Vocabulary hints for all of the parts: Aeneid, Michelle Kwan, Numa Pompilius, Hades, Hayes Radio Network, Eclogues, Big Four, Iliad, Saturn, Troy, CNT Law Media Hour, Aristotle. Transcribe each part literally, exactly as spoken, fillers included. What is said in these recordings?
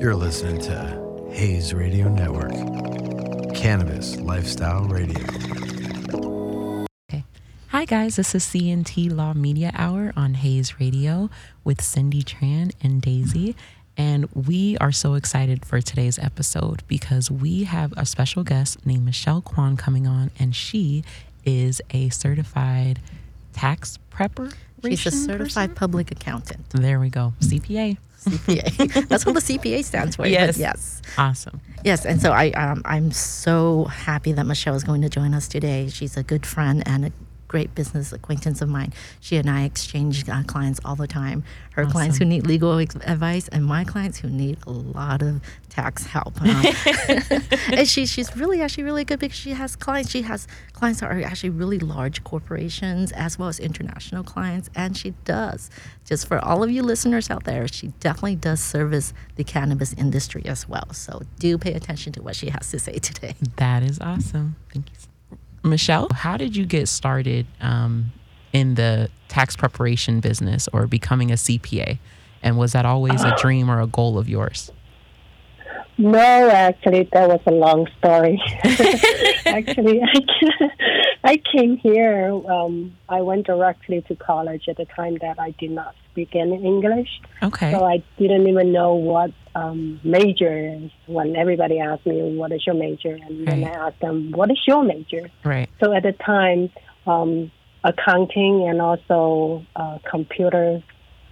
You're listening to Hayes Radio Network, Cannabis Lifestyle Radio. Okay. Hi guys, this is C N T Law Media Hour on Hayes Radio with Cindy Tran and Daisy. And we are so excited for today's episode because we have a special guest named Michelle Kwan coming on, and she is a certified tax prepper. She's a certified person? Public accountant. There we go. C P A. C P A. That's what the C P A stands for. Yes. Yes. Awesome. Yes. And so I, um, I'm so happy that Michelle is going to join us today. She's a good friend and a great business acquaintance of mine. She and I exchange uh, clients all the time. Her awesome. clients who need legal ex- advice and my clients who need a lot of tax help. Um, and she she's really actually really good because she has clients. She has clients that are actually really large corporations as well as international clients. And she does, just for all of you listeners out there, she definitely does service the cannabis industry as well. So do pay attention to what she has to say today. That is awesome. Thank you. Michelle, how did you get started um, in the tax preparation business or becoming a C P A? And was that always a dream or a goal of yours? No, actually, that was a long story. Actually, I came here. Um, I went directly to college at the time that I did not speak any English. Okay. So I didn't even know what um, major is when everybody asked me, what is your major? And then right. I asked them, what is your major? Right. So at the time, um, accounting and also uh, computer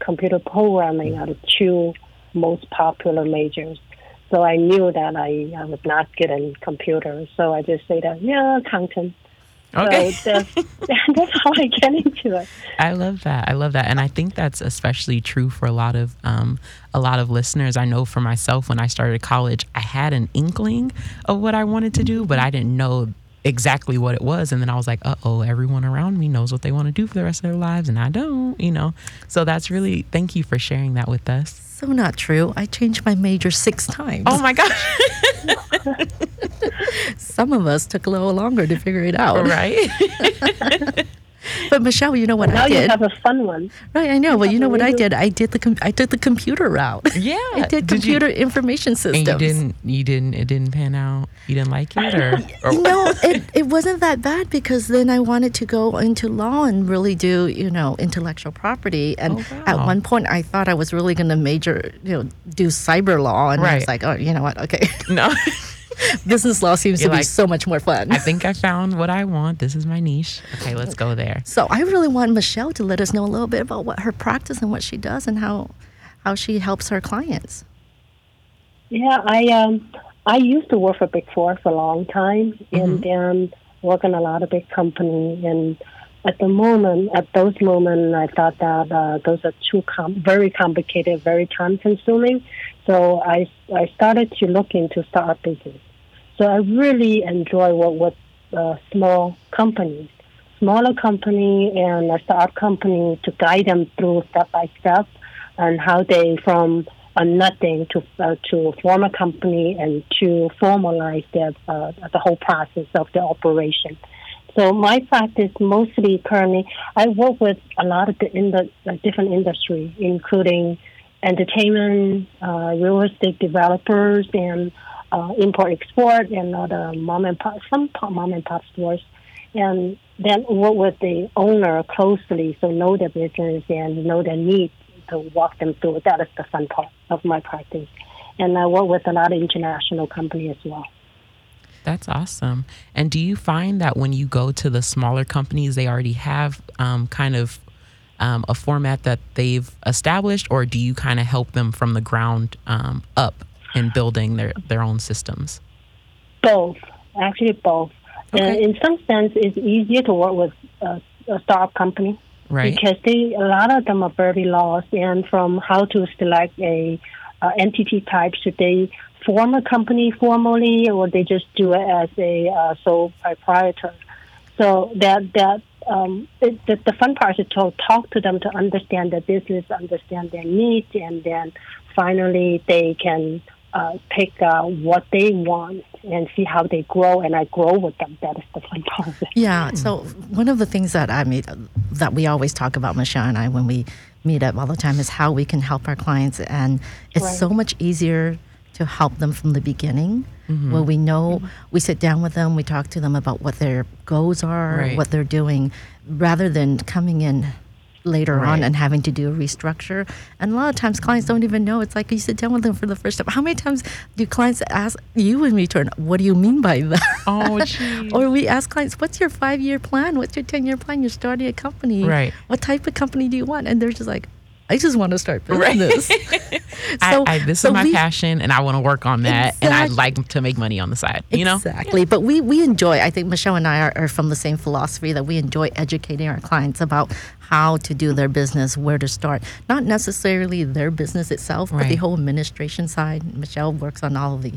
computer programming are the two most popular majors. So I knew that I, I was not good in computers. So I just said, that, yeah, accountant. Okay. So that's, that's how I get into it. I love that. I love that. And I think that's especially true for a lot of um, a lot of listeners. I know for myself, when I started college, I had an inkling of what I wanted to do, but I didn't know exactly what it was. And then I was like, uh-oh, everyone around me knows what they want to do for the rest of their lives, and I don't, you know. So that's really, thank you for sharing that with us. So not true. I changed my major six times. Oh my gosh. Some of us took a little longer to figure it out. Right. But Michelle, you know what well, I did? Now you have a fun one. Right, I know. You well, you know what I did? I did the com- I took the computer route. Yeah. I did, did computer you, information systems. And you didn't you didn't it didn't pan out. You didn't like it or, or No, it it wasn't that bad because then I wanted to go into law and really do, you know, intellectual property, and oh, wow. at one point I thought I was really going to major, you know, do cyber law, and right. I was like, "Oh, you know what? Okay." No. Business law seems You're to like, be so much more fun. I think I found what I want. This is my niche. Okay, let's go there. So I really want Michelle to let us know a little bit about what her practice and what she does and how how she helps her clients. Yeah, I um I used to work for Big Four for a long time, mm-hmm. and then work in a lot of big companies. And at the moment, at those moments, I thought that uh, those are too com- very complicated, very time consuming. So I I started to look into startup business. So I really enjoy what what uh, small companies, smaller company and a startup company to guide them through step by step, and how they from uh, nothing to uh, to form a company and to formalize their uh, the whole process of the operation. So my practice mostly currently, I work with a lot of the in the uh, different industry, including entertainment, uh, real estate developers, and uh, import-export, and other mom and pop, some pop, mom and pop stores, and then work with the owner closely, so know their business and know their needs to walk them through. That is the fun part of my practice, and I work with a lot of international companies as well. That's awesome. And do you find that when you go to the smaller companies, they already have um, kind of Um, a format that they've established, or do you kind of help them from the ground um, up in building their, their own systems? Both. Actually, both. Okay. And in some sense, it's easier to work with a, a startup company. Right. Because they, a lot of them are very lost, and from how to select a, a entity type, should they form a company formally, or they just do it as a uh, sole proprietor? So that that... Um, it, the, the fun part is to talk to them to understand their business, understand their needs, and then finally they can uh, pick uh, what they want and see how they grow, and I grow with them. That is the fun part. Yeah, so one of the things that I mean, that we always talk about, Michelle and I, when we meet up all the time is how we can help our clients, and it's right. so much easier to help them from the beginning, mm-hmm. where we know, we sit down with them, we talk to them about what their goals are, right. what they're doing, rather than coming in later right. on and having to do a restructure. And a lot of times clients don't even know. It's like you sit down with them for the first time. How many times do clients ask you in return, what do you mean by that? Oh, geez. Or we ask clients, what's your five-year plan? What's your ten-year plan? You're starting a company. Right. What type of company do you want? And they're just like, I just want to start business. Right. so, I, I, this so is my we, passion, and I want to work on that, exactly. and I'd like to make money on the side. You know, exactly. Yeah. But we, we enjoy. I think Michelle and I are, are from the same philosophy that we enjoy educating our clients about how to do their business, where to start. Not necessarily their business itself, right. but the whole administration side. Michelle works on all of the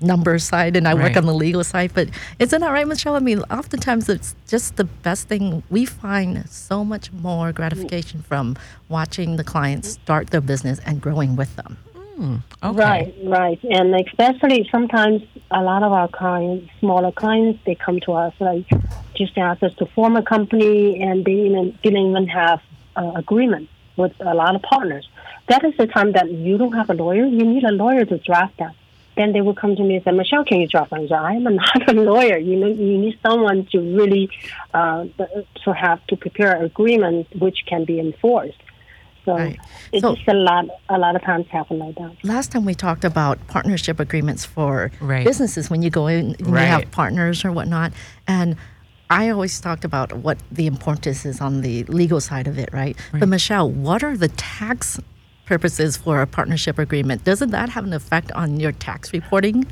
numbers side, and I right. work on the legal side. But isn't that right, Michelle? I mean, oftentimes it's just the best thing. We find so much more gratification from watching the clients start their business and growing with them. Mm, okay. Right, right. And especially sometimes a lot of our clients, smaller clients, they come to us like just ask us to form a company, and they even, didn't even have uh, agreement with a lot of partners. That is the time that you don't have a lawyer. You need a lawyer to draft that. Then they will come to me and say, Michelle, can you drop on? I am not a lawyer. You know, you need someone to really uh, to have to prepare an agreement which can be enforced. So right. it's so, just a lot. A lot of times happen like that. Last time we talked about partnership agreements for right. businesses when you go in, and right. you have partners or whatnot, and I always talked about what the importance is on the legal side of it, right? right. But Michelle, what are the tax purposes for a partnership agreement? Doesn't that have an effect on your tax reporting?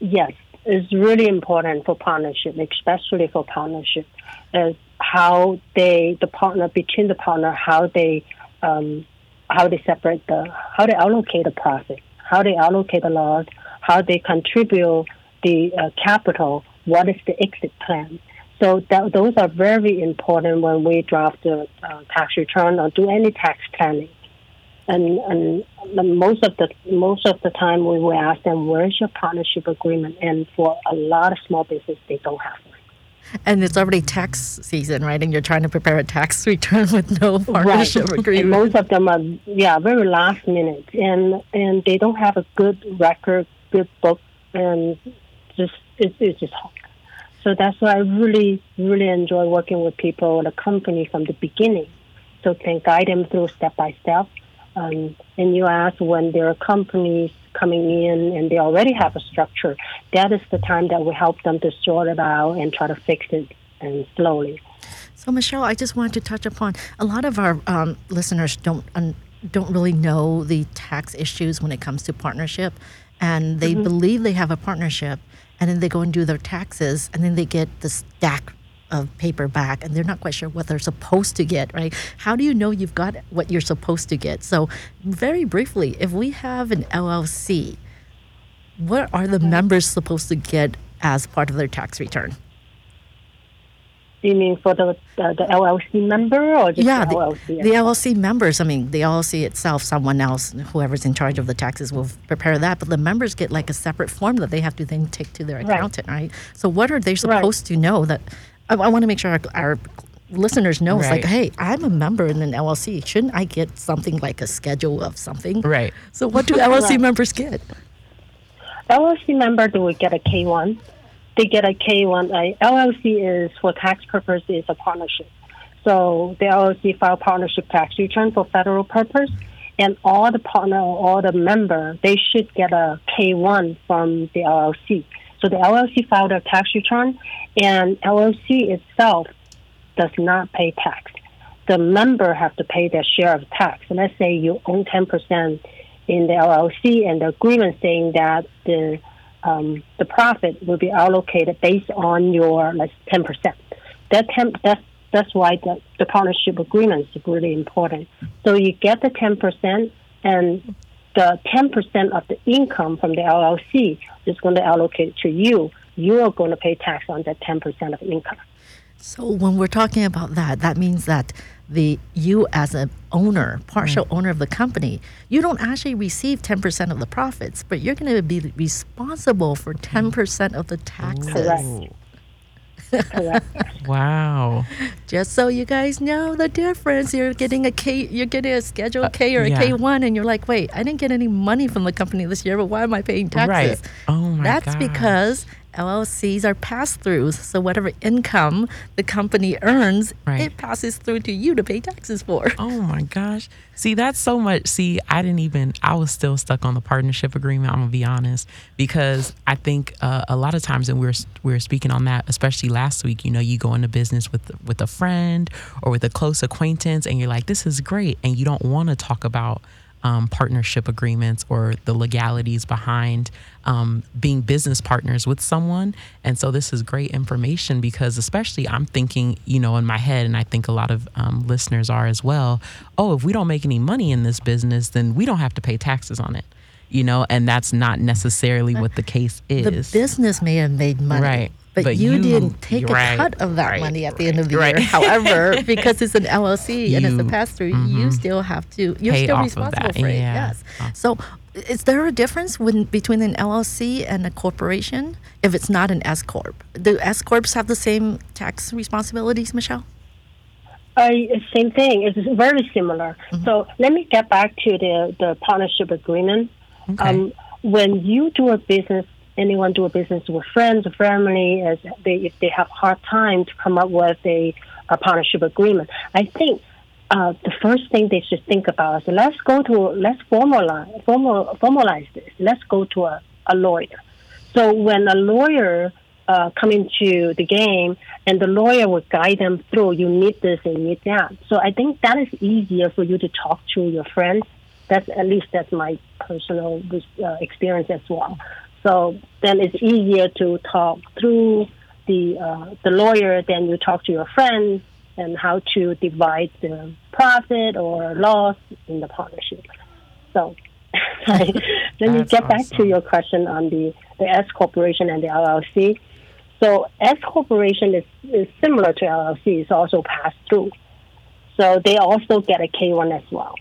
Yes, it's really important for partnership, especially for partnership, is how they, the partner, between the partner, how they, um, how they separate the, how they allocate the profit, how they allocate the loss, how they contribute the uh, capital, what is the exit plan. So that, those are very important when we draft the uh, tax return or do any tax planning. And, and most of the most of the time, we will ask them, "Where's your partnership agreement?" And for a lot of small businesses, they don't have one. And it's already tax season, right? And you're trying to prepare a tax return with no partnership right. agreement. And most of them are, yeah, very last minute, and and they don't have a good record, good book, and just it, it's just hard. So that's why I really, really enjoy working with people and a company from the beginning, so can guide them through step by step. Um, and you ask when there are companies coming in and they already have a structure, that is the time that we help them to sort it out and try to fix it and slowly. So, Michelle, I just wanted to touch upon a lot of our um, listeners don't un- don't really know the tax issues when it comes to partnership, and they mm-hmm. believe they have a partnership, and then they go and do their taxes, and then they get the stack of paper back, and they're not quite sure what they're supposed to get, right? How do you know you've got what you're supposed to get? So very briefly, if we have an L L C, what are the members supposed to get as part of their tax return? You mean for the uh, the L L C member or just yeah, the L L C? The, the L L C members, I mean, the L L C itself, someone else, whoever's in charge of the taxes will prepare that, but the members get like a separate form that they have to then take to their accountant, right? right? So what are they supposed right. to know that... I want to make sure our, our listeners know, right. it's like, hey, I'm a member in an L L C. Shouldn't I get something like a schedule of something? Right. So what do L L C right. members get? L L C member, they will get a K one. They get a K one. A L L C is, for tax purposes, is a partnership. So the L L C file partnership tax return for federal purpose, and all the partner or all the member, they should get a K one from the L L C. So the L L C filed a tax return, and L L C itself does not pay tax. The member have to pay their share of tax. And let's say you own ten percent in the L L C, and the agreement saying that the um, the profit will be allocated based on your like ten percent. That temp, that's, that's why the, the partnership agreement is really important. So you get the ten percent, and the ten percent of the income from the L L C is going to allocate to you. You are going to pay tax on that ten percent of income. So when we're talking about that, that means that the you as an owner, partial mm-hmm. owner of the company, you don't actually receive ten percent of the profits, but you're going to be responsible for ten percent of the taxes. Correct. Correct. Wow. Just so you guys know the difference, you're getting a K, you're getting a Schedule K or a yeah. K one, and you're like, wait, I didn't get any money from the company this year, but why am I paying taxes? Right. Oh my That's gosh. because L L Cs are pass-throughs, so whatever income the company earns, right. it passes through to you to pay taxes for. Oh my gosh. See, that's so much. See, I didn't even, I was still stuck on the partnership agreement, I'm going to be honest, because I think uh, a lot of times, and we were, we were speaking on that, especially last week, you know, you go into business with, with a friend or with a close acquaintance, and you're like, this is great, and you don't want to talk about Um, partnership agreements or the legalities behind um, being business partners with someone. And so this is great information, because especially I'm thinking, you know, in my head, and I think a lot of um, listeners are as well, oh, if we don't make any money in this business, then we don't have to pay taxes on it. You know, and that's not necessarily what the case is. The business may have made money. Right. But, but you, you didn't take right, a cut of that right, money at the end of the right. year. However, because it's an L L C you, and it's a pass-through, mm-hmm. you still have to, you're Pay still responsible for yeah. it. Yes. Oh. So is there a difference when, between an L L C and a corporation if it's not an S-Corp? Do S-Corps have the same tax responsibilities, Michelle? Uh, same thing. It's very similar. Mm-hmm. So let me get back to the, the partnership agreement. Okay. Um, when you do a business, anyone do a business with friends or family, as they, if they have hard time to come up with a, a partnership agreement, I think uh, the first thing they should think about is let's go to let's formalize formal, formalize this. Let's go to a, a lawyer. So when a lawyer uh, comes into the game, and the lawyer will guide them through, you need this and you need that. So I think that is easier for you to talk to your friends. That's at least that's my personal uh, experience as well. So then it's easier to talk through the uh, the lawyer than you talk to your friends and how to divide the profit or loss in the partnership. So let me get awesome. back to your question on the, the S Corporation and the L L C. So S Corporation is, is similar to L L C. It's also passed through. So they also get a K one as well.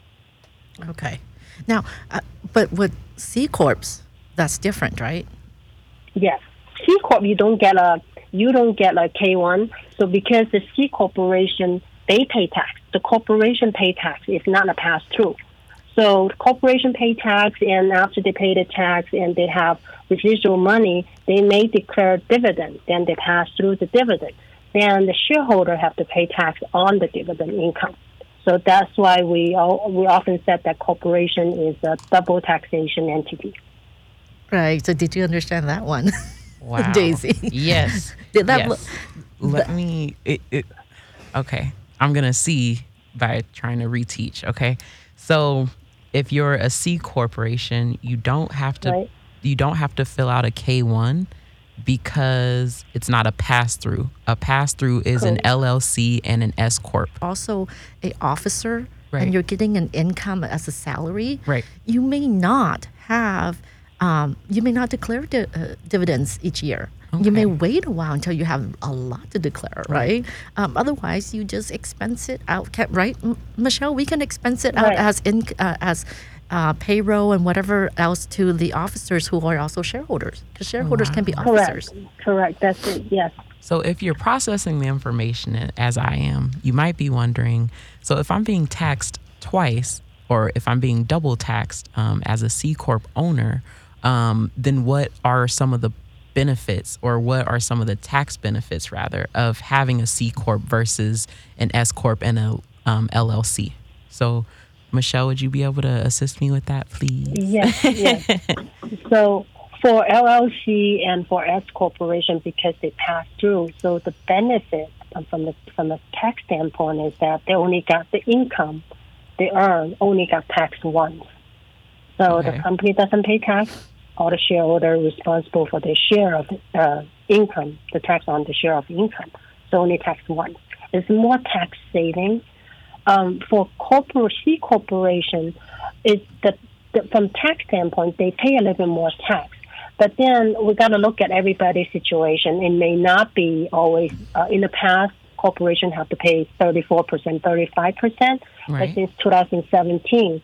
Okay. Now, uh, but with C Corps, that's different, right? Yes, C corp you don't get a you don't get a K one. So because the C corporation they pay tax, the corporation pay tax. It's not a pass through. So the corporation pay tax, and after they pay the tax and they have residual money, they may declare dividend. Then they pass through the dividend. Then the shareholder have to pay tax on the dividend income. So that's why we all, we often said that corporation is a double taxation entity. Right. So did you understand that one? Wow. Daisy? Yes. Did that yes. Lo- Let th- me... It, it, okay. I'm going to see by trying to reteach, okay? So if you're a C corporation, you don't have to right. you don't have to fill out a K one because it's not a pass-through. A pass-through is cool. an L L C and an S-Corp. Also, a officer, right. and you're getting an income as a salary, right. you may not have... Um, you may not declare di- uh, dividends each year. Okay. You may wait a while until you have a lot to declare, right? right? Um, otherwise, you just expense it out, can, right? M- Michelle, we can expense it out right. as in, uh, as uh, payroll and whatever else to the officers who are also shareholders, because shareholders oh, wow. can be officers. Correct. Correct. That's it. Yes. So if you're processing the information as I am, you might be wondering, so if I'm being taxed twice, or if I'm being double taxed um, as a C Corp owner, Um, then what are some of the benefits, or what are some of the tax benefits, rather, of having a C Corp versus an S Corp and a um, L L C? So, Michelle, would you be able to assist me with that, please? Yes, yes. So, for L L C and for S Corporation, because they pass through, so the benefit from the from the tax standpoint is that they only got the income they earn, only got taxed once. So okay. the company doesn't pay tax. All the shareholder responsible for their share of uh, income, the tax on the share of income. So only tax once. It's more tax saving. Um, for corporate C corporation, it's the, the from tax standpoint they pay a little bit more tax. But then we got to look at everybody's situation. It may not be always uh, in the past. Corporation have to pay thirty-four percent, thirty-five percent. Right. But since two thousand seventeen.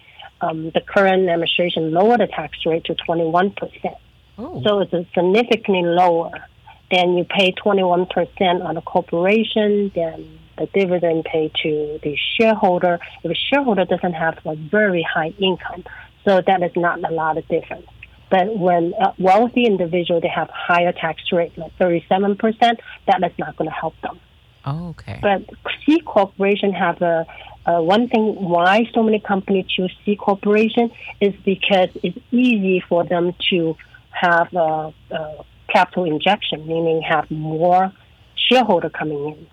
Um, the current administration lowered the tax rate to twenty-one percent. Oh. So it's significantly lower. Then you pay twenty-one percent on the corporation, then the dividend paid to the shareholder. If the shareholder doesn't have a very high income, so that is not a lot of difference. But when a wealthy individual, they have higher tax rate, like thirty-seven percent, that is not going to help them. Oh, okay. But C corporation have a, a one thing why so many companies choose C corporation is because it's easy for them to have a, a capital injection, meaning have more shareholder coming in.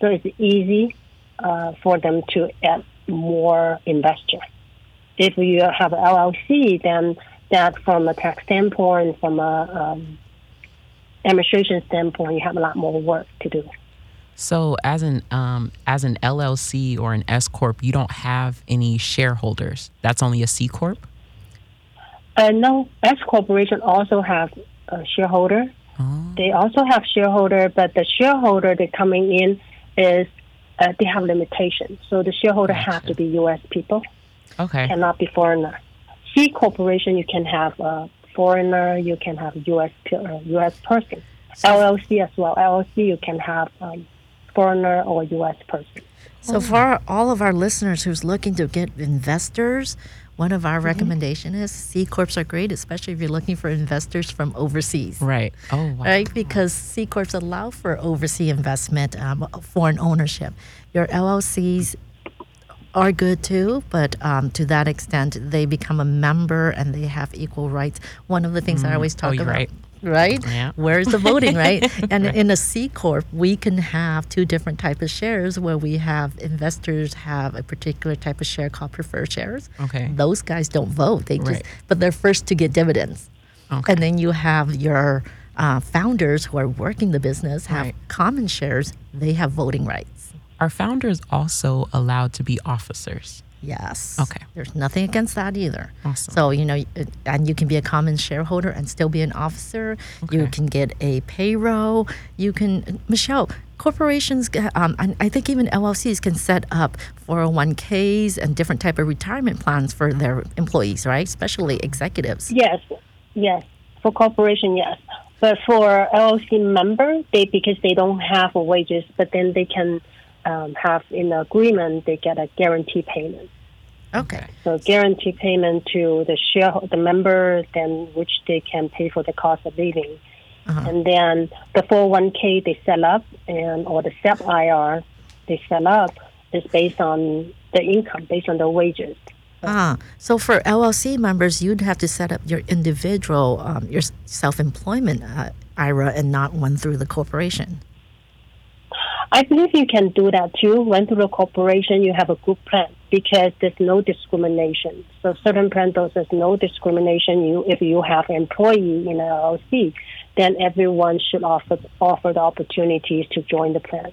So it's easy uh, for them to add more investors. If you have an L L C, then that from a tax standpoint, from a um, administration standpoint, you have a lot more work to do. So as an um, as an L L C or an S corp, you don't have any shareholders. That's only a C corp. Uh, no, S corporation also have a shareholder. Oh. They also have shareholder, but the shareholder that coming in is uh, they have limitations. So the shareholder gotcha. Have to be U S people. Okay, cannot be foreigner. C corporation, you can have a foreigner, you can have U S, uh, U S person. So L L C as well. L L C, you can have um, foreigner or U S person. So for our, all of our listeners who's looking to get investors, one of our mm-hmm. recommendations is C Corps are great, especially if you're looking for investors from overseas. Right. Oh, wow. Right, because C Corps allow for overseas investment, um, foreign ownership. Your L L Cs are good too, but um, to that extent, they become a member and they have equal rights. One of the things mm. I always talk oh, you're about, right? right? Yeah. Where's the voting, right? And right. in a C Corp, we can have two different type of shares where we have investors have a particular type of share called preferred shares. Okay. Those guys don't vote. They just, right. but they're first to get dividends. Okay. And then you have your uh, founders who are working the business have right. common shares. They have voting rights. Are founders also allowed to be officers? Yes. Okay. There's nothing against that either. Awesome. So, you know, and you can be a common shareholder and still be an officer. Okay. You can get a payroll. You can, Michelle, corporations, um, and I think even L L Cs can set up four oh one k's and different type of retirement plans for their employees, right? Especially executives. Yes. Yes. For corporation, yes. But for L L C members, they, because they don't have a wages, but then they can... Um, have in agreement, they get a guarantee payment. Okay. So guarantee payment to the share the member, then which they can pay for the cost of living, uh-huh. and then the four oh one k they set up and or the S E P I R they set up is based on the income, based on the wages. Ah, so for L L C members, you'd have to set up your individual, um, your self-employment uh, I R A and not one through the corporation. I believe you can do that too. When through the corporation, you have a good plan because there's no discrimination. So certain plan does there's no discrimination. You, if you have an employee in an L L C, then everyone should offer offer the opportunities to join the plan.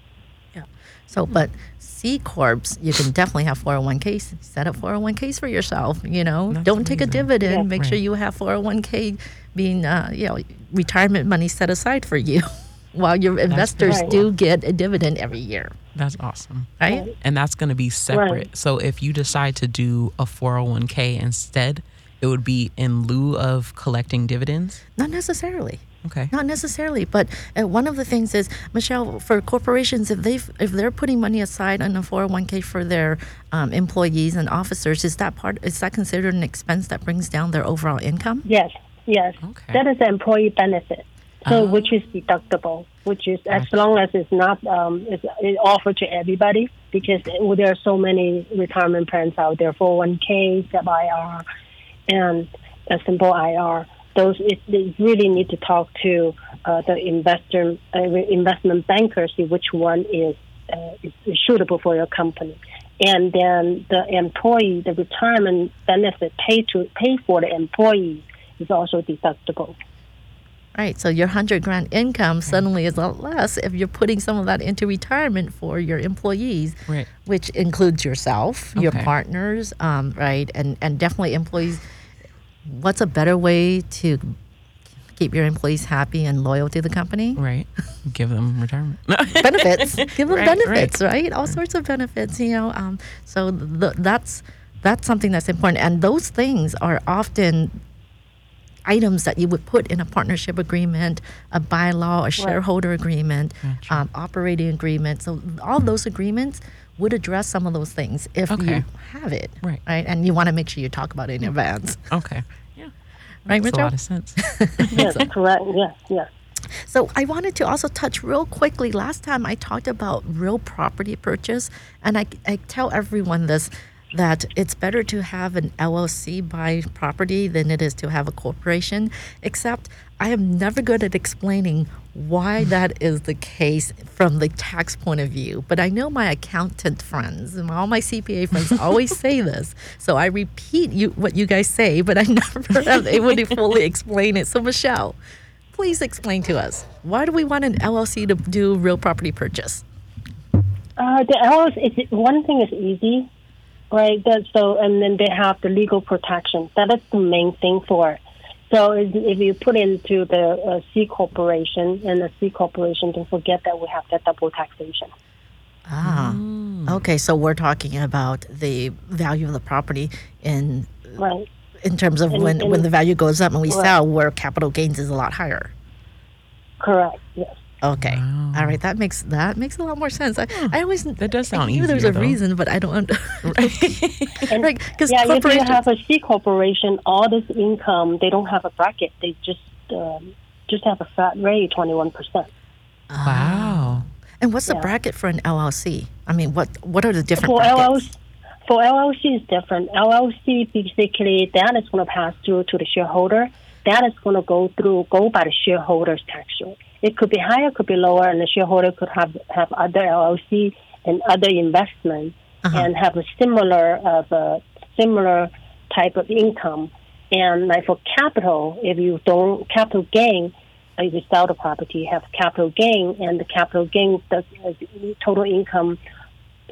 Yeah. So, but C Corps, you can definitely have four oh one k's. Set up four oh one k's for yourself. You know, that's don't amazing. Take a dividend. Yeah. Make right. sure you have four oh one k being, uh, you know, retirement money set aside for you. While your investors right. do get a dividend every year. That's awesome. Right? And that's going to be separate. Right. So if you decide to do a four oh one k instead, it would be in lieu of collecting dividends? Not necessarily. Okay. Not necessarily. But uh, one of the things is, Michelle, for corporations, if, they've, if they're putting money aside on a four oh one k for their um, employees and officers, is that part? Is that considered an expense that brings down their overall income? Yes. Yes. Okay. That is an employee benefit. So, uh-huh. which is deductible, which is as gotcha. Long as it's not um, it's, it's offered to everybody because it, there are so many retirement plans out there, four oh one k, S E P I R, and a simple I R. Those it, they really need to talk to uh, the investor uh, investment banker, see which one is, uh, is suitable for your company, and then the employee, the retirement benefit paid to pay for the employee is also deductible. Right, so your hundred grand income suddenly is a lot less if you're putting some of that into retirement for your employees, right. which includes yourself, okay. your partners, um, right, and, and definitely employees. What's a better way to keep your employees happy and loyal to the company? Right, give them retirement benefits. Give them right, benefits, right. right? All sorts of benefits, you know. Um, so th- that's that's something that's important, and those things are often items that you would put in a partnership agreement, a bylaw, a shareholder right. agreement, gotcha. um, operating agreement. So all those agreements would address some of those things if okay. you have it, right. right? And you want to make sure you talk about it in advance. Okay. Yeah. Right, Michelle? Makes a lot of sense. Yes, so. Correct. Yes, yes. So I wanted to also touch real quickly. Last time I talked about real property purchase, and I, I tell everyone this, that it's better to have an L L C buy property than it is to have a corporation, except I am never good at explaining why that is the case from the tax point of view. But I know my accountant friends and all my C P A friends always say this. So I repeat you what you guys say, but I never am able to fully explain it. So Michelle, please explain to us, why do we want an L L C to do real property purchase? Uh, the L L C, it's, one thing is easy, right? That, so, and then they have the legal protection. That is the main thing for it. So if you put into the uh, C corporation and the C corporation, don't forget that we have that double taxation. Ah, mm. okay. So we're talking about the value of the property in right. in terms of and, when, and when the value goes up and we right. sell, where capital gains is a lot higher. Correct. Yes. Okay. Wow. All right. That makes that makes a lot more sense. I, I always that does sound I knew easier, there's a though. Reason, but I don't. Right. Like, yeah, if you have a C corporation, all this income, they don't have a bracket. They just um, just have a flat rate, twenty one percent. Wow. And what's yeah. the bracket for an L L C? I mean, what what are the different for brackets? L L C? For L L C is different. L L C basically that is going to pass through to the shareholder. That is going to go through go by the shareholder's tax rate. It could be higher, could be lower, and the shareholder could have, have other L L C and other investments uh-huh. and have a similar of a similar type of income. And like for capital, if you don't capital gain, if you sell the property, you have capital gain, and the capital gain does, total income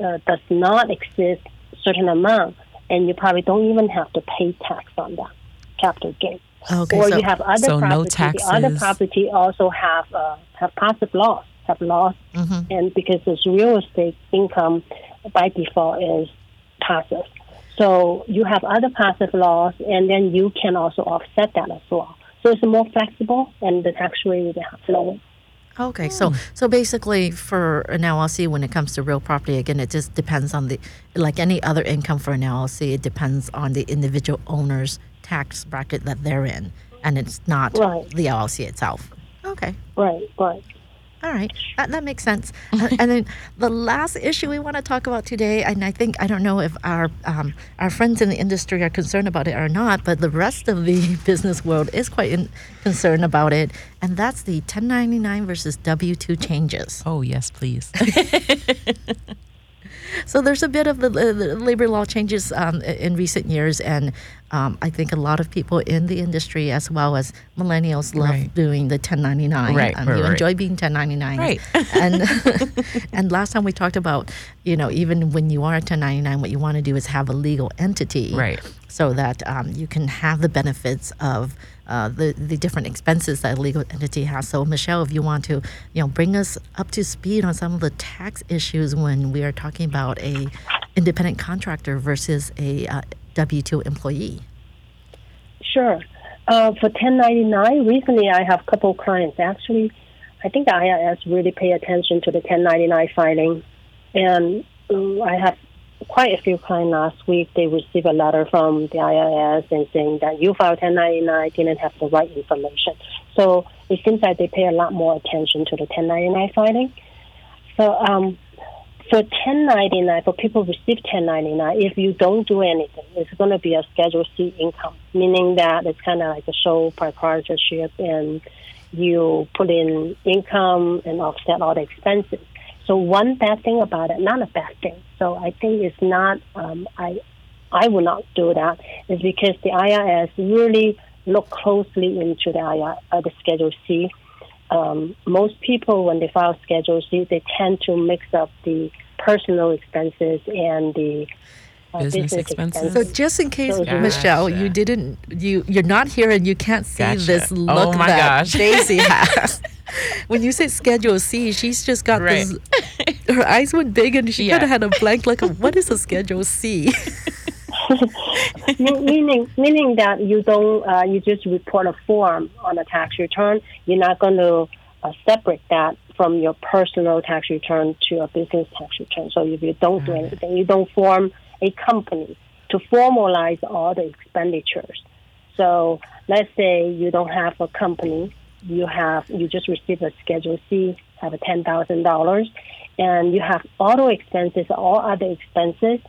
uh, does not exceed certain amount, and you probably don't even have to pay tax on that capital gain. Okay, or so, you have other so property. No taxes. The other property also have uh, have passive loss, have loss, mm-hmm. and because this real estate income by default is passive, so you have other passive loss, and then you can also offset that as well. So it's more flexible, and the tax rate is lower. Okay, so so basically for an L L C, when it comes to real property, again, it just depends on the, like any other income for an L L C, it depends on the individual owner's tax bracket that they're in, and it's not right. the L L C itself. Okay. Right, right. All right, that, that makes sense. uh, and then the last issue we want to talk about today, and I think, I don't know if our um, our friends in the industry are concerned about it or not, but the rest of the business world is quite in, concerned about it, and that's the ten ninety-nine versus W two changes. Oh, yes, please. So there's a bit of the, the labor law changes um, in recent years, and um, I think a lot of people in the industry, as well as millennials, love right. doing the ten ninety-nine. Right, um, right, you right. enjoy being ten ninety-nine. Right. And and last time we talked about, you know, even when you are a ten ninety-nine, what you want to do is have a legal entity, right? So that um, you can have the benefits of uh, the the different expenses that a legal entity has. So Michelle, if you want to, you know, bring us up to speed on some of the tax issues when we are talking about a independent contractor versus a uh, W two employee. Sure. Uh, for ten ninety-nine, recently I have a couple of clients. Actually, I think the I R S really pay attention to the ten ninety-nine filing, and um, I have quite a few clients last week. They received a letter from the I R S and saying that you filed ten ninety-nine, didn't have the right information. So it seems like they pay a lot more attention to the ten ninety-nine filing. So um, for ten ninety-nine, for people who receive ten ninety-nine, if you don't do anything, it's going to be a Schedule C income, meaning that it's kind of like a sole proprietorship, and you put in income and offset all the expenses. So one bad thing about it, not a bad thing. So I think it's not, um, I I would not do that, is because the I R S really look closely into the I R S, uh, the Schedule C. Um, most people, when they file Schedule C, they tend to mix up the personal expenses and the uh, business, business expenses. expenses. So just in case, gotcha. Michelle, you didn't, you, you're not here and you can't see gotcha. This look oh my that gosh. Daisy has. When you say Schedule C, she's just got right. this, her eyes went big and she yeah. kind of had a blank look of, what is a Schedule C? meaning meaning that you don't uh, you just report a form on a tax return. You're not going to uh, separate that from your personal tax return to a business tax return. So if you don't do anything, you don't form a company to formalize all the expenditures. So let's say you don't have a company, you have you just received a Schedule C, have a ten thousand dollars, and you have auto expenses, all other expenses,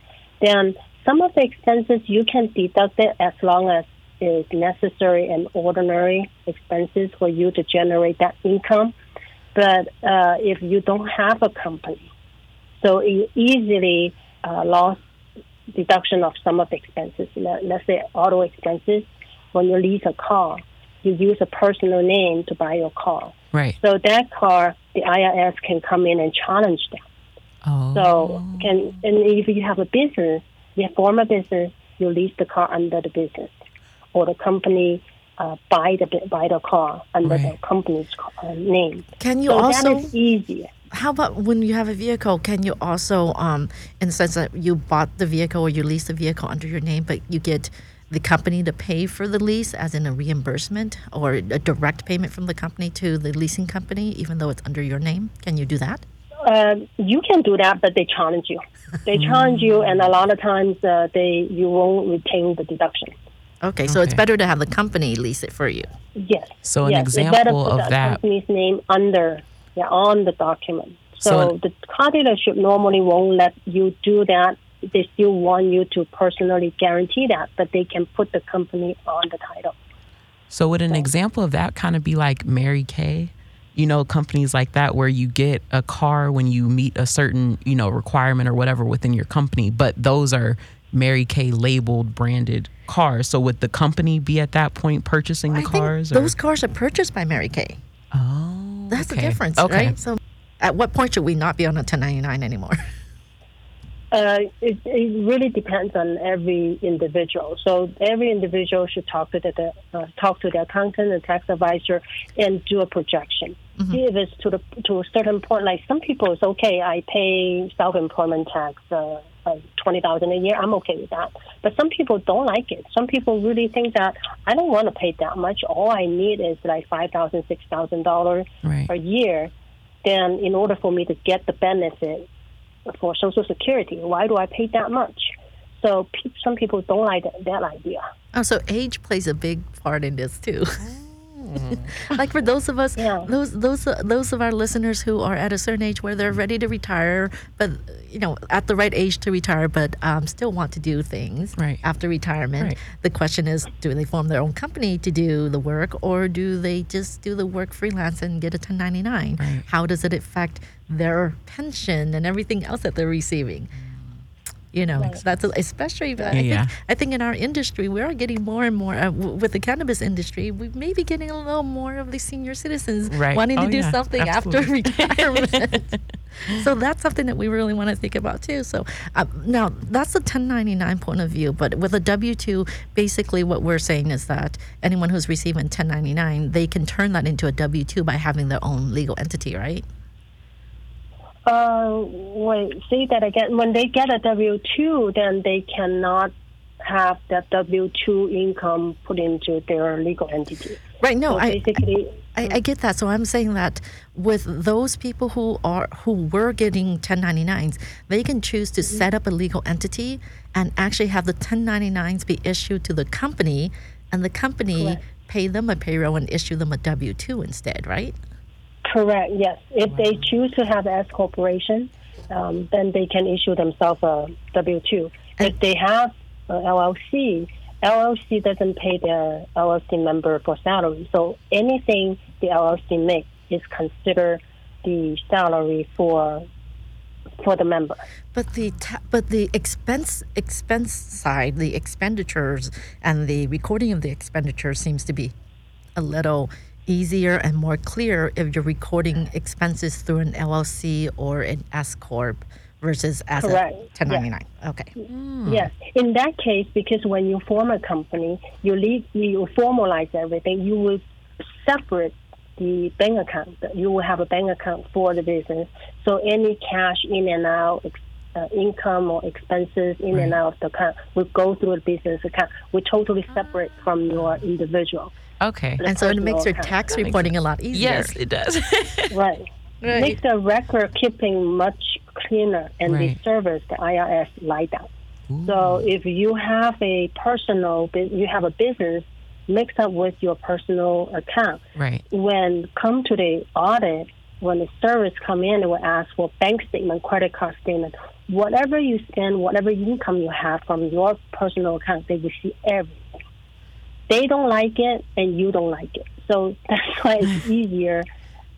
then some of the expenses you can deduct it as long as it's necessary and ordinary expenses for you to generate that income. But uh, if you don't have a company, so you easily uh, lost deduction of some of the expenses. Let, let's say auto expenses. When you lease a car, you use a personal name to buy your car. Right. So that car, the I R S can come in and challenge that. Oh. So can and if you have a business, you form a business, you lease the car under the business, or the company uh, buy the buy the car under right. the company's car, name. Can you so also? That is easier. How about when you have a vehicle, can you also, um, in the sense that you bought the vehicle or you leased the vehicle under your name, but you get the company to pay for the lease as in a reimbursement or a direct payment from the company to the leasing company, even though it's under your name? Can you do that? Uh, you can do that, but they challenge you. They challenge you, and a lot of times uh, they you won't retain the deduction. Okay, so okay. it's better to have the company lease it for you. Yes. So an yes. example of that. Better put the company's name under... Yeah, on the document. So, so an, the car dealership normally won't let you do that. They still want you to personally guarantee that, but they can put the company on the title. So would an so. example of that kind of be like Mary Kay? You know, companies like that where you get a car when you meet a certain, you know, requirement or whatever within your company, but those are Mary Kay labeled, branded cars. So would the company be at that point purchasing well, the I cars? Think or? Those cars are purchased by Mary Kay. Oh. That's okay. the difference, okay. right? So at what point should we not be on a ten ninety-nine anymore? Uh, it, it really depends on every individual. So every individual should talk to the uh, talk to their accountant and tax advisor and do a projection. Mm-hmm. If it's to, the, to a certain point, like some people, it's okay, I pay self-employment tax uh, like twenty thousand dollars a year. I'm okay with that. But some people don't like it. Some people really think that I don't want to pay that much. All I need is like five thousand dollars, six thousand dollars right. a year. Then in order for me to get the benefit for Social Security, why do I pay that much? So pe- some people don't like that, that idea. Oh, so age plays a big part in this too. Like for those of us, yeah. those those uh, those of our listeners who are at a certain age where they're ready to retire, but you know, at the right age to retire, but um, still want to do things right. after retirement. Right. The question is, do they form their own company to do the work, or do they just do the work freelance and get a ten ninety-nine? Right. How does it affect their pension and everything else that they're receiving? You know, right. that's especially. I think, yeah. I think in our industry, we are getting more and more uh, w- with the cannabis industry. We may be getting a little more of the senior citizens right. wanting oh, to do yeah. something Absolutely. after retirement. So that's something that we really want to think about too. So uh, now that's the ten ninety-nine point of view, but with a W two, basically what we're saying is that anyone who's receiving ten ninety-nine, they can turn that into a W two by having their own legal entity, right? Uh, wait, say that again. When they get a W two, then they cannot have that W two income put into their legal entity. Right, no, so I, I, I get that. So I'm saying that with those people who are who were getting ten ninety-nines, they can choose to mm-hmm. set up a legal entity and actually have the ten ninety-nines be issued to the company, and the company Correct. pay them a payroll and issue them a W two instead, right? Correct, yes. If wow. they choose to have S corporation, um, then they can issue themselves a W two. And if they have a L L C, L L C doesn't pay their L L C member for salary. So anything the L L C makes is considered the salary for for the member. But the ta- but the expense expense side, the expenditures and the recording of the expenditures seems to be a little easier and more clear if you're recording expenses through an L L C or an S corp versus as Correct. a ten ninety-nine. Yes. Okay. Mm. Yes. In that case, because when you form a company, you leave, you formalize everything. You will separate the bank account. You will have a bank account for the business. So any cash in and out, uh, income or expenses in right. and out of the account would go through a business account. We're totally separate from your individual. Okay. And so it makes your account. tax that reporting a lot easier. Yes, it does. right. Right. Makes the record keeping much cleaner, and right. they service the I R S like that. Ooh. So if you have a personal, you have a business mixed up with your personal account. Right. When come to the audit, when the service come in, they will ask for bank statement, credit card statement, whatever you spend, whatever income you have from your personal account, they will see everything. They don't like it, and you don't like it. So that's why it's easier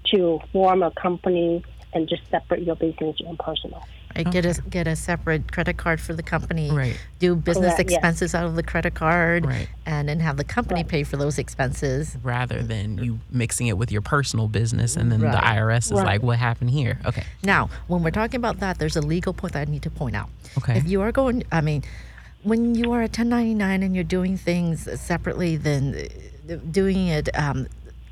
to form a company and just separate your business and personal. Right, okay. Get a get a separate credit card for the company. Right. Do business Correct, expenses yes. out of the credit card, right. and then have the company right. pay for those expenses, rather than you mixing it with your personal business, and then right. the I R S is right. like, what happened here? Okay. Now, when we're talking about that, there's a legal point that I need to point out. Okay. If you are going, I mean, when you are a ten ninety-nine and you're doing things separately, then doing it. Um,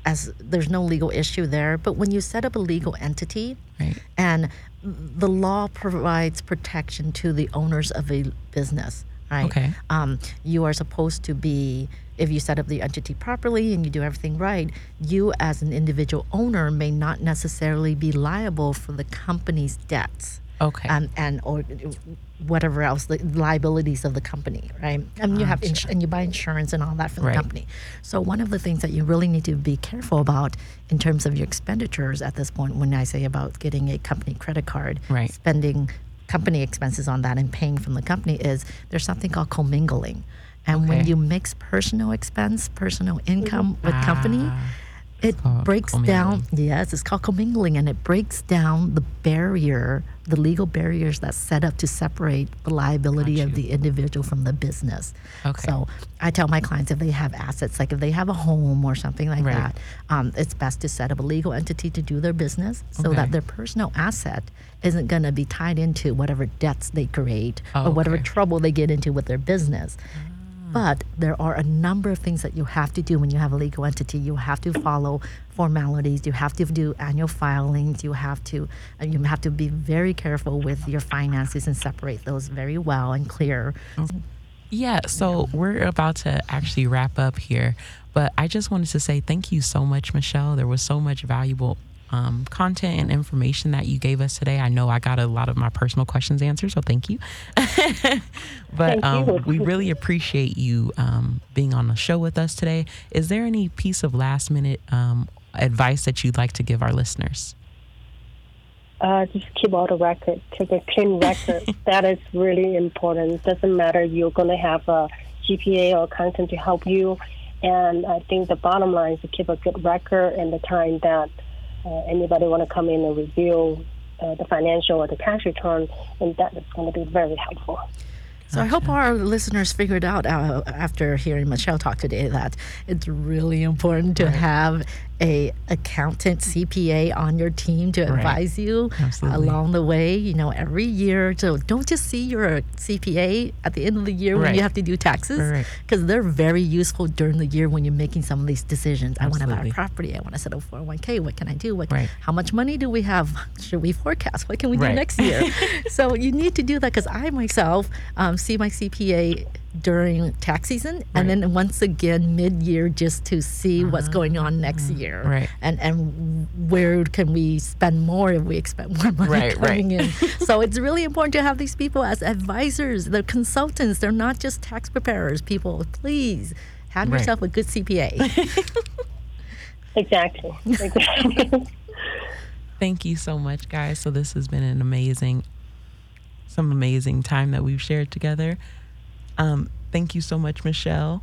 As there's no legal issue there, but when you set up a legal entity, right. and the law provides protection to the owners of a business, right? Okay. Um, you are supposed to be, if you set up the entity properly and you do everything right, you as an individual owner may not necessarily be liable for the company's debts. Okay. Um, and or whatever else, the liabilities of the company, right? And you have ins- and you buy insurance and all that for the right. company. So one of the things that you really need to be careful about in terms of your expenditures at this point, when I say about getting a company credit card, right. spending company expenses on that and paying from the company, is there's something called commingling. And okay. when you mix personal expense, personal income mm-hmm. with ah. company, it breaks down, yes, it's called commingling, and it breaks down the barrier, the legal barriers that's set up to separate the liability of the individual from the business. Okay. So I tell my clients, if they have assets, like if they have a home or something like right. that, um, it's best to set up a legal entity to do their business so okay. that their personal asset isn't going to be tied into whatever debts they create oh, or whatever okay. trouble they get into with their business. But there are a number of things that you have to do when you have a legal entity. You have to follow formalities. You have to do annual filings. You have to you have to be very careful with your finances and separate those very well and clear. Yeah, so we're about to actually wrap up here. But I just wanted to say thank you so much, Michelle. There was so much valuable Um, content and information that you gave us today. I know I got a lot of my personal questions answered, so thank you. But um, we really appreciate you um, being on the show with us today. Is there any piece of last minute um, advice that you'd like to give our listeners? Uh, just keep all the records. Take a clean record. That is really important. It doesn't matter. You're going to have a G P A or accountant to help you. And I think the bottom line is to keep a good record, and the time that Uh, anybody want to come in and review uh, the financial or the tax return, and that is going to be very helpful. So I hope our listeners figured out uh, after hearing Michelle talk today that it's really important to right. have a accountant, C P A on your team to right. advise you Absolutely. along the way, you know, every year. So don't just see your C P A at the end of the year right. when you have to do taxes, because right. they're very useful during the year when you're making some of these decisions. Absolutely. I want to buy a property. I want to set up four oh one k. What can I do? What can, right. How much money do we have? Should we forecast? What can we right. do next year? So you need to do that, because I myself um, see my C P A during tax season right. and then once again mid-year, just to see what's going on next year right. and and where can we spend more if we expect more money right, coming right. in. So it's really important to have these people as advisors. They're consultants. They're not just tax preparers. People, please have right. yourself a good C P A. Exactly. Exactly. Thank you so much, guys. So this has been an amazing, some amazing time that we've shared together. Um, thank you so much, Michelle.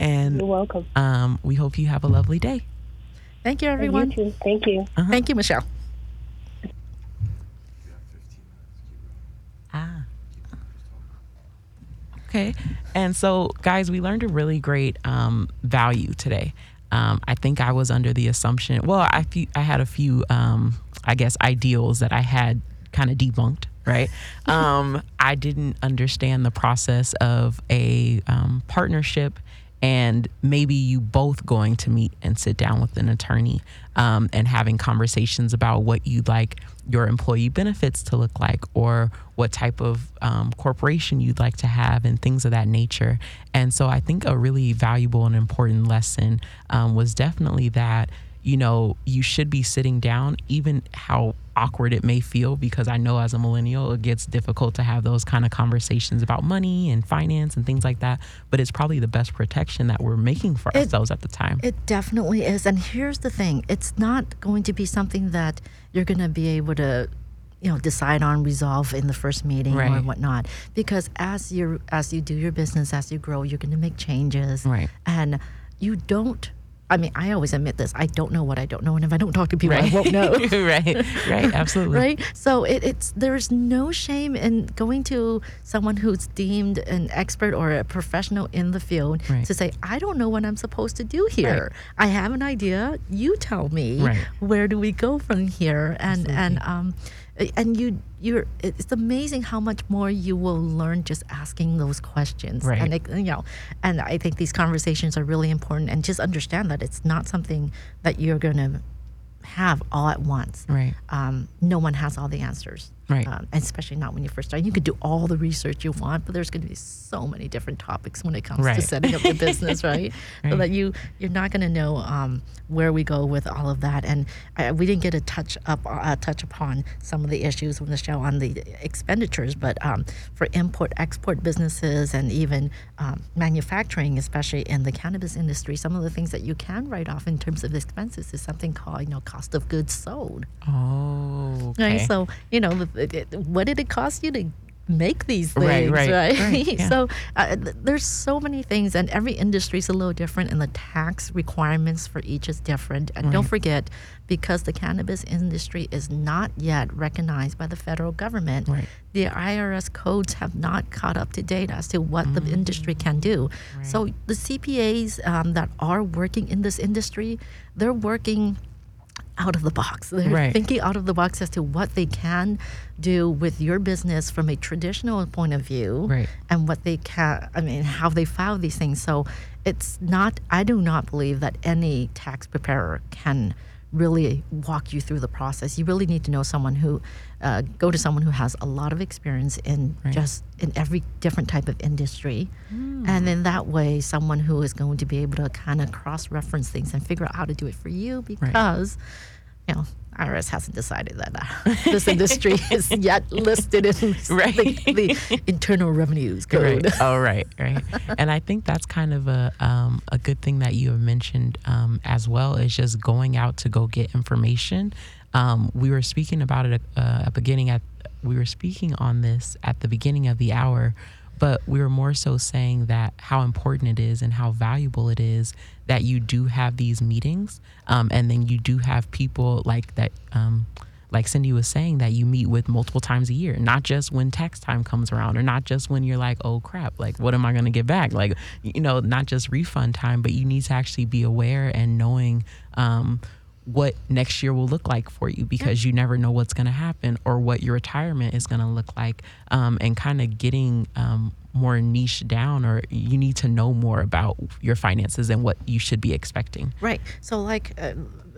And you're welcome. Um, we hope you have a lovely day. Thank you, everyone. You too. Thank you. Uh-huh. Thank you, Michelle. Ah. Okay. And so, guys, we learned a really great um, value today. Um, I think I was under the assumption, well, I, fe- I had a few, um, I guess, ideals that I had kind of debunked. Right. Um, I didn't understand the process of a um, partnership and maybe you both going to meet and sit down with an attorney um, and having conversations about what you'd like your employee benefits to look like, or what type of um, corporation you'd like to have, and things of that nature. And so I think a really valuable and important lesson um, was definitely that, you know, you should be sitting down, even how awkward it may feel, because I know as a millennial, it gets difficult to have those kind of conversations about money and finance and things like that. But it's probably the best protection that we're making for it, ourselves at the time. It definitely is. And here's the thing. It's not going to be something that you're going to be able to, you know, decide on, resolve in the first meeting, right, or whatnot. Because as you as you do your business, as you grow, you're going to make changes. Right. And you don't I mean, I always admit this. I don't know what I don't know. And if I don't talk to people, right, I won't know. Right, right, absolutely. Right? So it, it's there's no shame in going to someone who's deemed an expert or a professional in the field, right, to say, I don't know what I'm supposed to do here. Right. I have an idea. You tell me. Right. Where do we go from here? And, absolutely. and, um, And you, you're. It's amazing how much more you will learn just asking those questions. Right. And it, you know, and I think these conversations are really important. And just understand that it's not something that you're going to have all at once. Right. Um, no one has all the answers. Right. Um, and especially not when you first start. You can do all the research you want, but there's going to be so many different topics when it comes, right, to setting up the business, right? Right. So that you, you're not going to know um, where we go with all of that. And I, we didn't get a touch up, uh, touch upon some of the issues on the show on the expenditures, but um, for import, export businesses and even um, manufacturing, especially in the cannabis industry, some of the things that you can write off in terms of expenses is something called, you know, cost of goods sold. Oh, okay. Right? So, you know, the what did it cost you to make these things, right? Right, right? Right, yeah. So uh, th- there's so many things, and every industry is a little different, and the tax requirements for each is different. And right, don't forget, because the cannabis industry is not yet recognized by the federal government, right, the I R S codes have not caught up to date as to what mm. the industry can do. Right. So the C P As um, that are working in this industry, they're working out of the box. They're right, thinking out of the box as to what they can do with your business from a traditional point of view, right, and what they can, I mean, how they file these things. So it's not, I do not believe that any tax preparer can really walk you through the process. You really need to know someone who, uh, go to someone who has a lot of experience in, right, just in every different type of industry. Mm. And then that way, someone who is going to be able to kind of cross-reference things and figure out how to do it for you, because, right, you know, I R S hasn't decided that uh, this industry is yet listed in right, the, the Internal Revenues Code. Right. Oh, right, right. And I think that's kind of a um, a good thing that you have mentioned um, as well, is just going out to go get information. Um, we were speaking about it uh, at beginning at we were speaking on this at the beginning of the hour, but we were more so saying that how important it is and how valuable it is that you do have these meetings, um, and then you do have people like that, um, like Cindy was saying, that you meet with multiple times a year, not just when tax time comes around, or not just when you're like, oh crap, like what am I gonna get back? Like, you know, not just refund time, but you need to actually be aware and knowing um, what next year will look like for you, because you never know what's going to happen or what your retirement is going to look like, um, and kind of getting um, more niche down, or you need to know more about your finances and what you should be expecting. Right. So like, uh,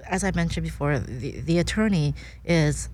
as I mentioned before, the, the attorney is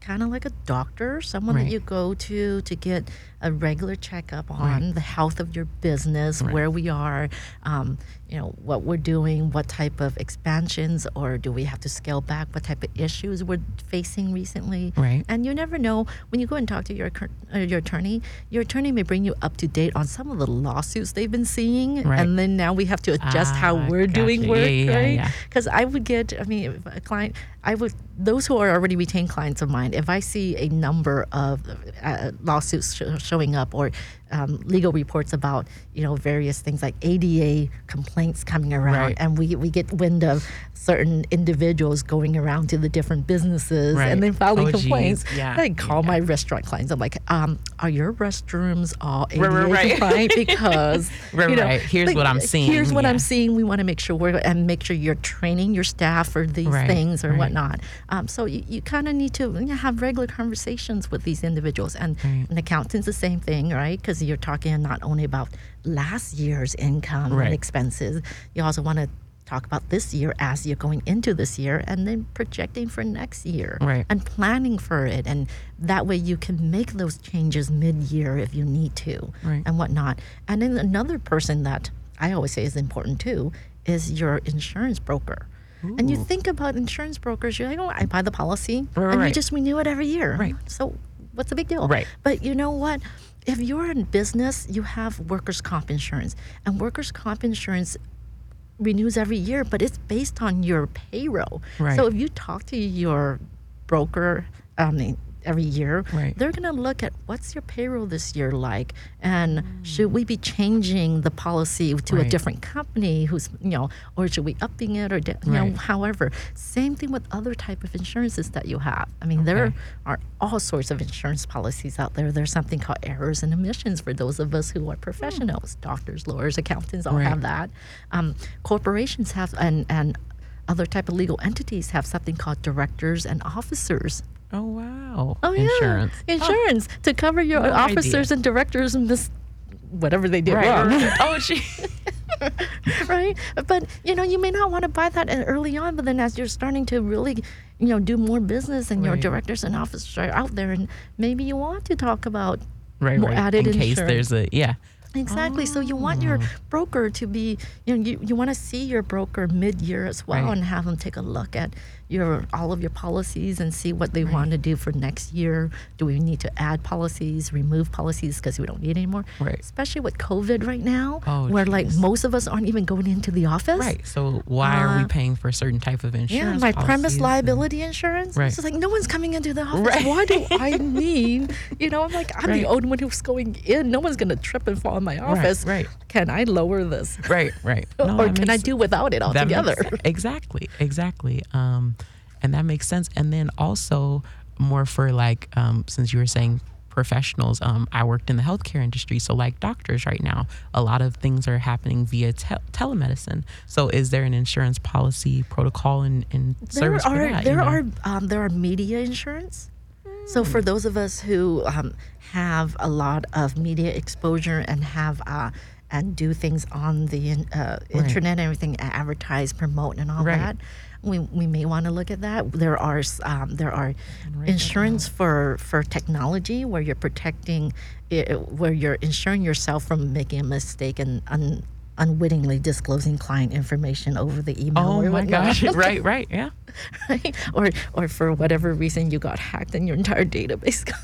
kind of like a doctor, someone right, that you go to to get a regular checkup on right, the health of your business, right, where we are, um, you know, what we're doing, what type of expansions, or do we have to scale back, what type of issues we're facing recently. Right. And you never know, when you go and talk to your uh, your attorney, your attorney may bring you up to date on some of the lawsuits they've been seeing, right, and then now we have to adjust ah, how we're gotcha. doing work, yeah, yeah, right? Because yeah. I would get, I mean, a client, I would, those who are already retained clients of mine, if I see a number of uh, lawsuits sh- showing up, or um, legal reports about, you know, various things like A D A complaints coming around, right, and we, we get wind of certain individuals going around to the different businesses, right, and then filing oh, complaints. Yeah. I call yeah. my restaurant clients. I'm like, um, are your restrooms all A D A right, right, compliant? Because right, you know, right, here's like, what I'm seeing. Here's what yeah. I'm seeing. We want to make sure we're and make sure you're training your staff for these right, things or right, whatnot. Um, so you, you kind of need to you know, have regular conversations with these individuals, and right, an accountant's the same thing, right? Because because you're talking not only about last year's income right. and expenses, you also want to talk about this year as you're going into this year and then projecting for next year right. and planning for it. And that way you can make those changes mid-year if you need to right. and whatnot. And then another person that I always say is important too is your insurance broker. Ooh. And you think about insurance brokers, you're like, oh, I buy the policy, right, and right. we just renew it every year. Right. So what's the big deal? Right. But you know what? If you're in business, you have workers' comp insurance. And workers' comp insurance renews every year, but it's based on your payroll. Right. So if you talk to your broker um, every year, right. they're going to look at what's your payroll this year like, and mm. should we be changing the policy to right. a different company, who's you know, or should we upping it, or you right. know, however. Same thing with other type of insurances that you have. I mean, okay. there are all sorts of insurance policies out there. There's something called errors and omissions for those of us who are professionals. Mm. Doctors, lawyers, accountants all right. have that. Um, corporations have, and and other type of legal entities have something called directors and officers. Oh, wow. Oh, insurance. Yeah. Insurance oh, to cover your no officers idea. And directors and this, whatever they did right. wrong. oh, gee. right? But, you know, you may not want to buy that early on, but then as you're starting to really, you know, do more business and right. your directors and officers are out there, and maybe you want to talk about right, more right. added in insurance. In case there's a, yeah. Exactly. Oh. So you want your broker to be, you know, you, you want to see your broker mid-year as well right. and have them take a look at your all of your policies and see what they right. want to do for next year. Do we need to add policies, remove policies because we don't need anymore? Right. Especially with COVID right now, oh, where geez. like most of us aren't even going into the office. Right. So why uh, are we paying for a certain type of insurance? Yeah, my premise liability and, insurance. Right. It's just like no one's coming into the office. Right. Why do I need? You know, I'm like I'm right. the only one who's going in. No one's gonna trip and fall. In my office, right, right. Can I lower this? Right, right. No, or can makes, I do without it altogether? Makes, exactly, exactly. Um, and that makes sense. And then also more for like, um, since you were saying professionals, um, I worked in the healthcare industry. So like doctors right now, a lot of things are happening via te- telemedicine. So is there an insurance policy protocol and, and service are, for that? There you know? are um, there are media insurance. So for those of us who um, have a lot of media exposure and have uh, and do things on the uh, right. internet and everything, advertise, promote, and all right. that, we we may want to look at that. There are um, there are insurance for, for technology where you're protecting, it, where you're insuring yourself from making a mistake and un, unwittingly disclosing client information over the email. Oh or my gosh! right, right, yeah. Right? Or or for whatever reason you got hacked and your entire database got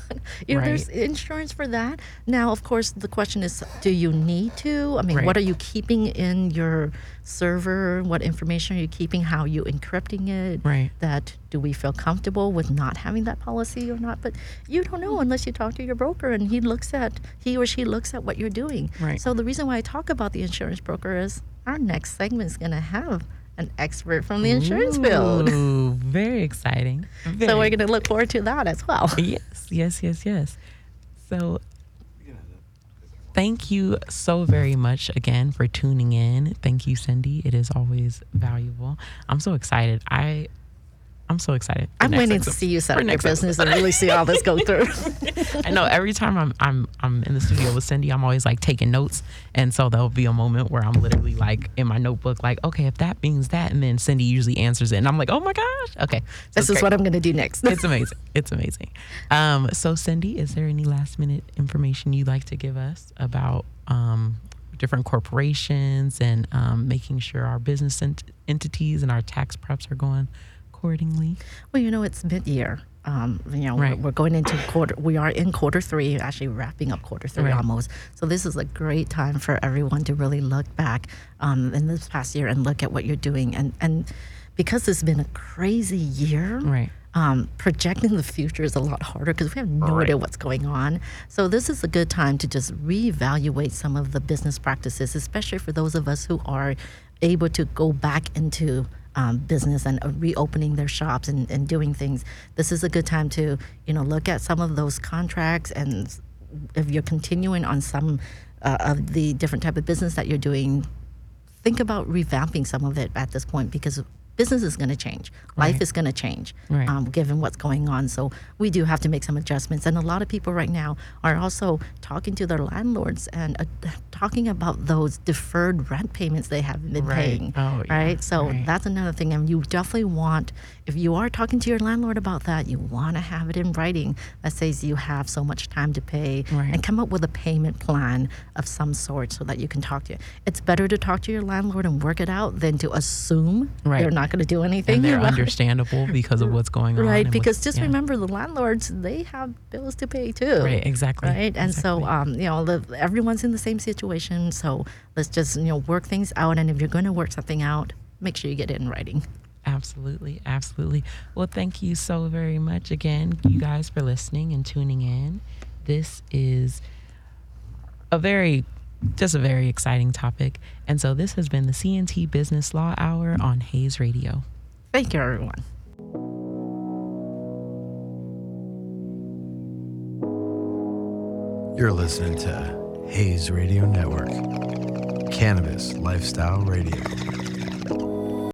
you know, right. there's insurance for that. Now of course the question is, do you need to? I mean right. what are you keeping in your server? What information are you keeping? How are you encrypting it? Right. That do we feel comfortable with not having that policy or not? But you don't know unless you talk to your broker and he looks at he or she looks at what you're doing. Right. So the reason why I talk about the insurance broker is our next segment is gonna have an expert from the insurance Ooh, field. Ooh, very exciting. Very so we're going to look forward to that as well. Yes, yes, yes, yes. So thank you so very much again for tuning in. Thank you, Cindy. It is always valuable. I'm so excited. I, I'm so excited. I'm waiting to see you set up your business and really see all this go through. I know every time I'm I'm I'm in the studio with Cindy, I'm always like taking notes. And so there'll be a moment where I'm literally like in my notebook, like, okay, if that means that. And then Cindy usually answers it. And I'm like, oh my gosh. Okay. So this is great. What I'm going to do next. It's amazing. It's amazing. Um, so Cindy, is there any last minute information you'd like to give us about um, different corporations and um, making sure our business ent- entities and our tax preps are going accordingly? Well, you know, it's mid-year. Um, you know, right. we're going into quarter. We are in quarter three, actually wrapping up quarter three right. almost. So this is a great time for everyone to really look back um, in this past year and look at what you're doing. And and because it's been a crazy year, right. um, projecting the future is a lot harder because we have no right. idea what's going on. So this is a good time to just reevaluate some of the business practices, especially for those of us who are able to go back into Um, business and uh, reopening their shops and, and doing things. This is a good time to, you know, look at some of those contracts, and if you're continuing on some uh, of the different type of business that you're doing, think about revamping some of it at this point, because business is going to change. Life right. is going to change, right. um, given what's going on. So we do have to make some adjustments. And a lot of people right now are also talking to their landlords and uh, talking about those deferred rent payments they haven't been right. paying. Oh, yeah. Right. So right. that's another thing. And you definitely want, if you are talking to your landlord about that, you want to have it in writing that says you have so much time to pay right. and come up with a payment plan of some sort so that you can talk to it. It's better to talk to your landlord and work it out than to assume right. they're not going to do anything. And they're about. Understandable because of what's going on. Right, because just yeah. remember the landlords, they have bills to pay too. Right, exactly. Right, and exactly. so, um, you know, the, everyone's in the same situation. So let's just, you know, work things out. And if you're going to work something out, make sure you get it in writing. Absolutely, absolutely. Well, thank you so very much again, you guys, for listening and tuning in. This is a very, just a very exciting topic. And so this has been the C N T Business Law Hour on Hayes Radio. Thank you, everyone. You're listening to Hayes Radio Network, Cannabis Lifestyle Radio.